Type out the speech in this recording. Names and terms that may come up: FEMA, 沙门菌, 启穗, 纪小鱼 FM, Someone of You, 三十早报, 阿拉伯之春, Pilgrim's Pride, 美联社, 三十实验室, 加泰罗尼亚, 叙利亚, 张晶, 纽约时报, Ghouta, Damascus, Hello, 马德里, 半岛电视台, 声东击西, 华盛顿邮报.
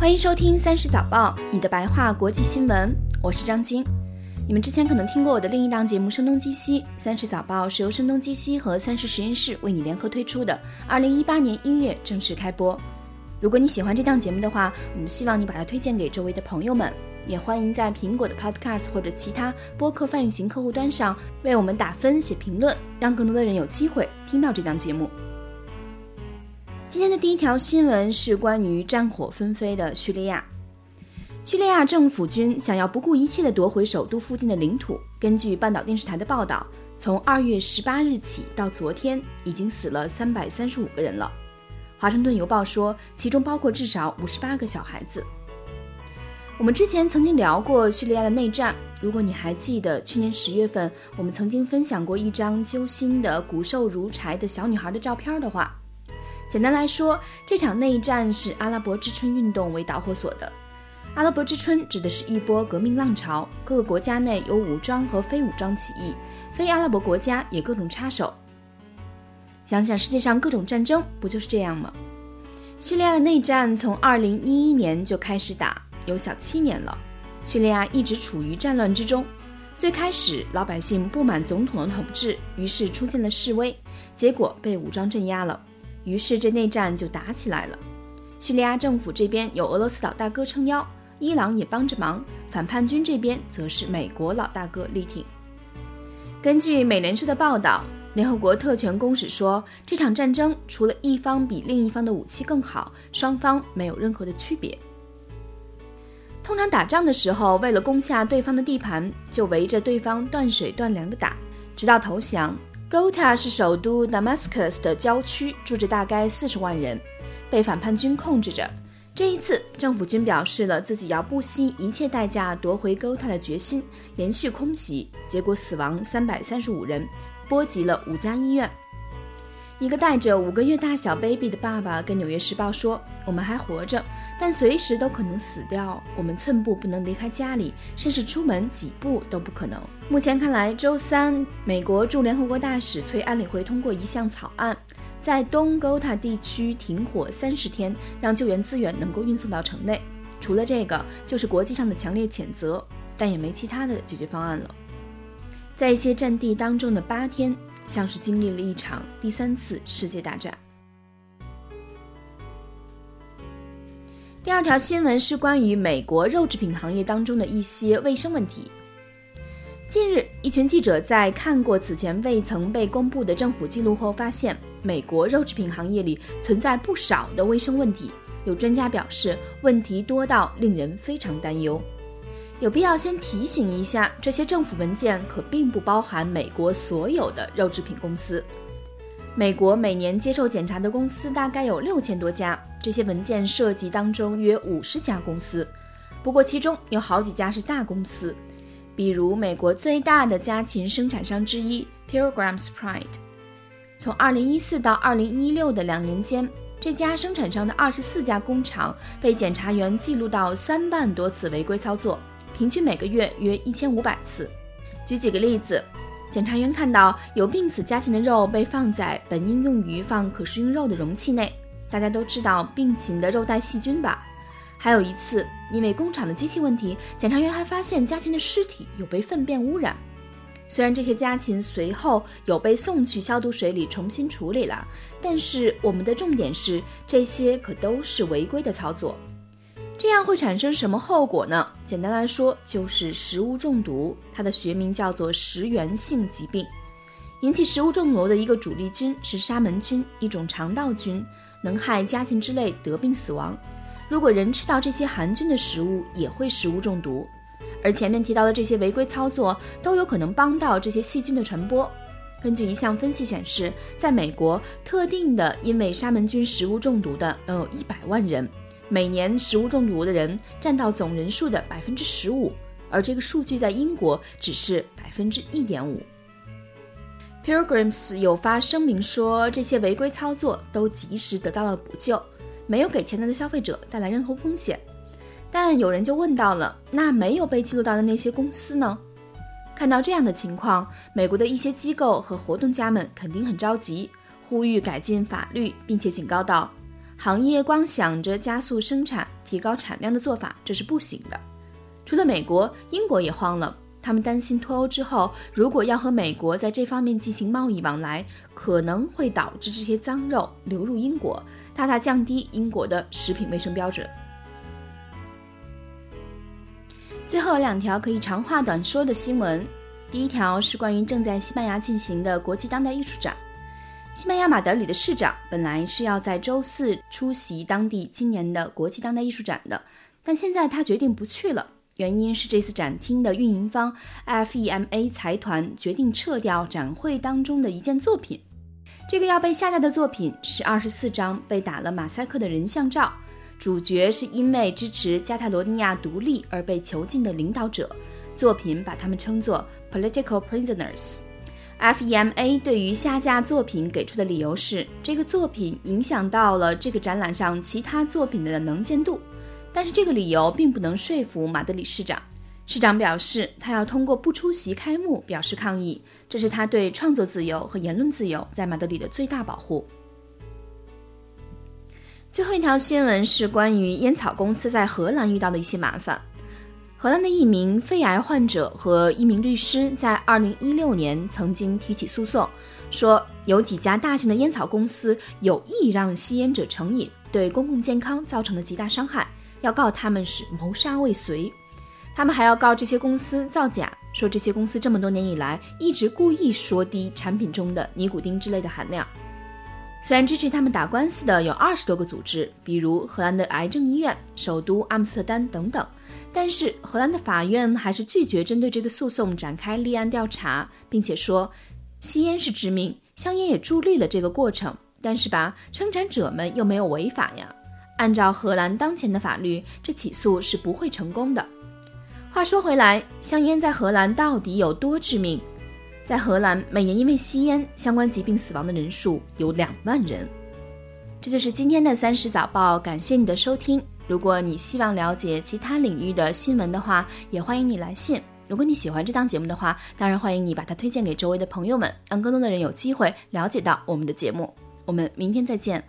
欢迎收听《三十早报》，你的白话国际新闻，我是张晶。你们之前可能听过我的另一档节目《声东击西》，《三十早报》是由声东击西和三十实验室为你联合推出的，2018年1月正式开播。如果你喜欢这档节目的话，我们希望你把它推荐给周围的朋友们，也欢迎在苹果的 Podcast 或者其他播客泛用型客户端上为我们打分写评论，让更多的人有机会听到这档节目。今天的第一条新闻是关于战火纷飞的叙利亚。叙利亚政府军想要不顾一切地夺回首都附近的领土。根据半岛电视台的报道，从2月18日起到昨天，已经死了335个人了。华盛顿邮报说，其中包括至少58个小孩子。我们之前曾经聊过叙利亚的内战，如果你还记得，去年10月份我们曾经分享过一张揪心的骨瘦如柴的小女孩的照片的话，简单来说，这场内战是阿拉伯之春运动为导火索的。阿拉伯之春指的是一波革命浪潮，各个国家内有武装和非武装起义，非阿拉伯国家也各种插手。想想世界上各种战争不就是这样吗？叙利亚的内战从2011年就开始打，有小7年了。叙利亚一直处于战乱之中。最开始，老百姓不满总统的统治，于是出现了示威，结果被武装镇压了。于是这内战就打起来了。叙利亚政府这边有俄罗斯老大哥撑腰，伊朗也帮着忙，反叛军这边则是美国老大哥力挺。根据美联社的报道，联合国特权公使说，这场战争除了一方比另一方的武器更好，双方没有任何的区别。通常打仗的时候，为了攻下对方的地盘，就围着对方断水断粮的打，直到投降。Ghouta 是首都 Damascus 的郊区，住着大概40万人，被反叛军控制着。这一次，政府军表示了自己要不惜一切代价夺回 Ghouta 的决心，连续空袭，结果死亡335人，波及了5家医院。一个带着5个月大小 baby 的爸爸跟《纽约时报》说：“我们还活着，但随时都可能死掉，我们寸步不能离开家里，甚至出门几步都不可能。”目前看来，周3，美国驻联合国大使崔安理会通过一项草案，在东Ghouta地区停火30天，让救援资源能够运送到城内。除了这个，就是国际上的强烈谴责，但也没其他的解决方案了。在一些战地当中的8天，像是经历了一场第3次世界大战。第二条新闻是关于美国肉制品行业当中的一些卫生问题。近日，一群记者在看过此前未曾被公布的政府记录后发现，美国肉制品行业里存在不少的卫生问题，有专家表示问题多到令人非常担忧。有必要先提醒一下，这些政府文件可并不包含美国所有的肉制品公司。美国每年接受检查的公司大概有6000多家，这些文件涉及当中约50家公司，不过其中有好几家是大公司，比如美国最大的家禽生产商之一 Pilgrim's Pride。 从2014到2016的2年间，这家生产商的24家工厂被检察员记录到3万多次违规操作，平均每个月约1500次。举几个例子，检察员看到有病死家禽的肉被放在本应用于放可食用肉的容器内，大家都知道病禽的肉带细菌吧。还有一次，因为工厂的机器问题，检察员还发现家禽的尸体有被粪便污染。虽然这些家禽随后有被送去消毒水里重新处理了，但是我们的重点是，这些可都是违规的操作。这样会产生什么后果呢？简单来说，就是食物中毒，它的学名叫做食源性疾病。引起食物中毒的一个主力菌是沙门菌，一种肠道菌，能害家禽之类得病死亡。如果人吃到这些含菌的食物，也会食物中毒。而前面提到的这些违规操作都有可能帮到这些细菌的传播。根据一项分析显示，在美国，特定的因为沙门菌食物中毒的能有100万人，每年食物中毒的人占到总人数的 15%， 而这个数据在英国只是 1.5%。Pilgrims 有发声明说，这些违规操作都及时得到了补救，没有给潜在的消费者带来任何风险。但有人就问到了，那没有被记录到的那些公司呢？看到这样的情况，美国的一些机构和活动家们肯定很着急，呼吁改进法律，并且警告道，行业光想着加速生产、提高产量的做法，这是不行的。除了美国，英国也慌了，他们担心脱欧之后，如果要和美国在这方面进行贸易往来，可能会导致这些脏肉流入英国，大大降低英国的食品卫生标准。最后两条可以长话短说的新闻，第一条是关于正在西班牙进行的国际当代艺术展。西班牙马德里的市长本来是要在周四出席当地今年的国际当代艺术展的，但现在他决定不去了，原因是这次展厅的运营方 FEMA 财团决定撤掉展会当中的一件作品。这个要被下架的作品是24张被打了马赛克的人像照，主角是因为支持加泰罗尼亚独立而被囚禁的领导者，作品把他们称作 Political Prisoners。FEMA 对于下架作品给出的理由是，这个作品影响到了这个展览上其他作品的能见度，但是这个理由并不能说服马德里市长。市长表示，他要通过不出席开幕表示抗议，这是他对创作自由和言论自由在马德里的最大保护。最后一条新闻是关于烟草公司在荷兰遇到的一些麻烦。荷兰的一名肺癌患者和一名律师在2016年曾经提起诉讼，说有几家大型的烟草公司有意让吸烟者成瘾，对公共健康造成了极大伤害，要告他们是谋杀未遂。他们还要告这些公司造假，说这些公司这么多年以来一直故意说低产品中的尼古丁之类的含量。虽然支持他们打官司的有20多个组织，比如荷兰的癌症医院、首都阿姆斯特丹等等，但是荷兰的法院还是拒绝针对这个诉讼展开立案调查，并且说吸烟是致命，香烟也助力了这个过程，但是吧，生产者们又没有违法呀。按照荷兰当前的法律，这起诉是不会成功的。话说回来，香烟在荷兰到底有多致命？在荷兰，每年因为吸烟相关疾病死亡的人数有2万人。这就是今天的30早报，感谢你的收听。如果你希望了解其他领域的新闻的话，也欢迎你来信。如果你喜欢这档节目的话，当然欢迎你把它推荐给周围的朋友们，让更多的人有机会了解到我们的节目。我们明天再见。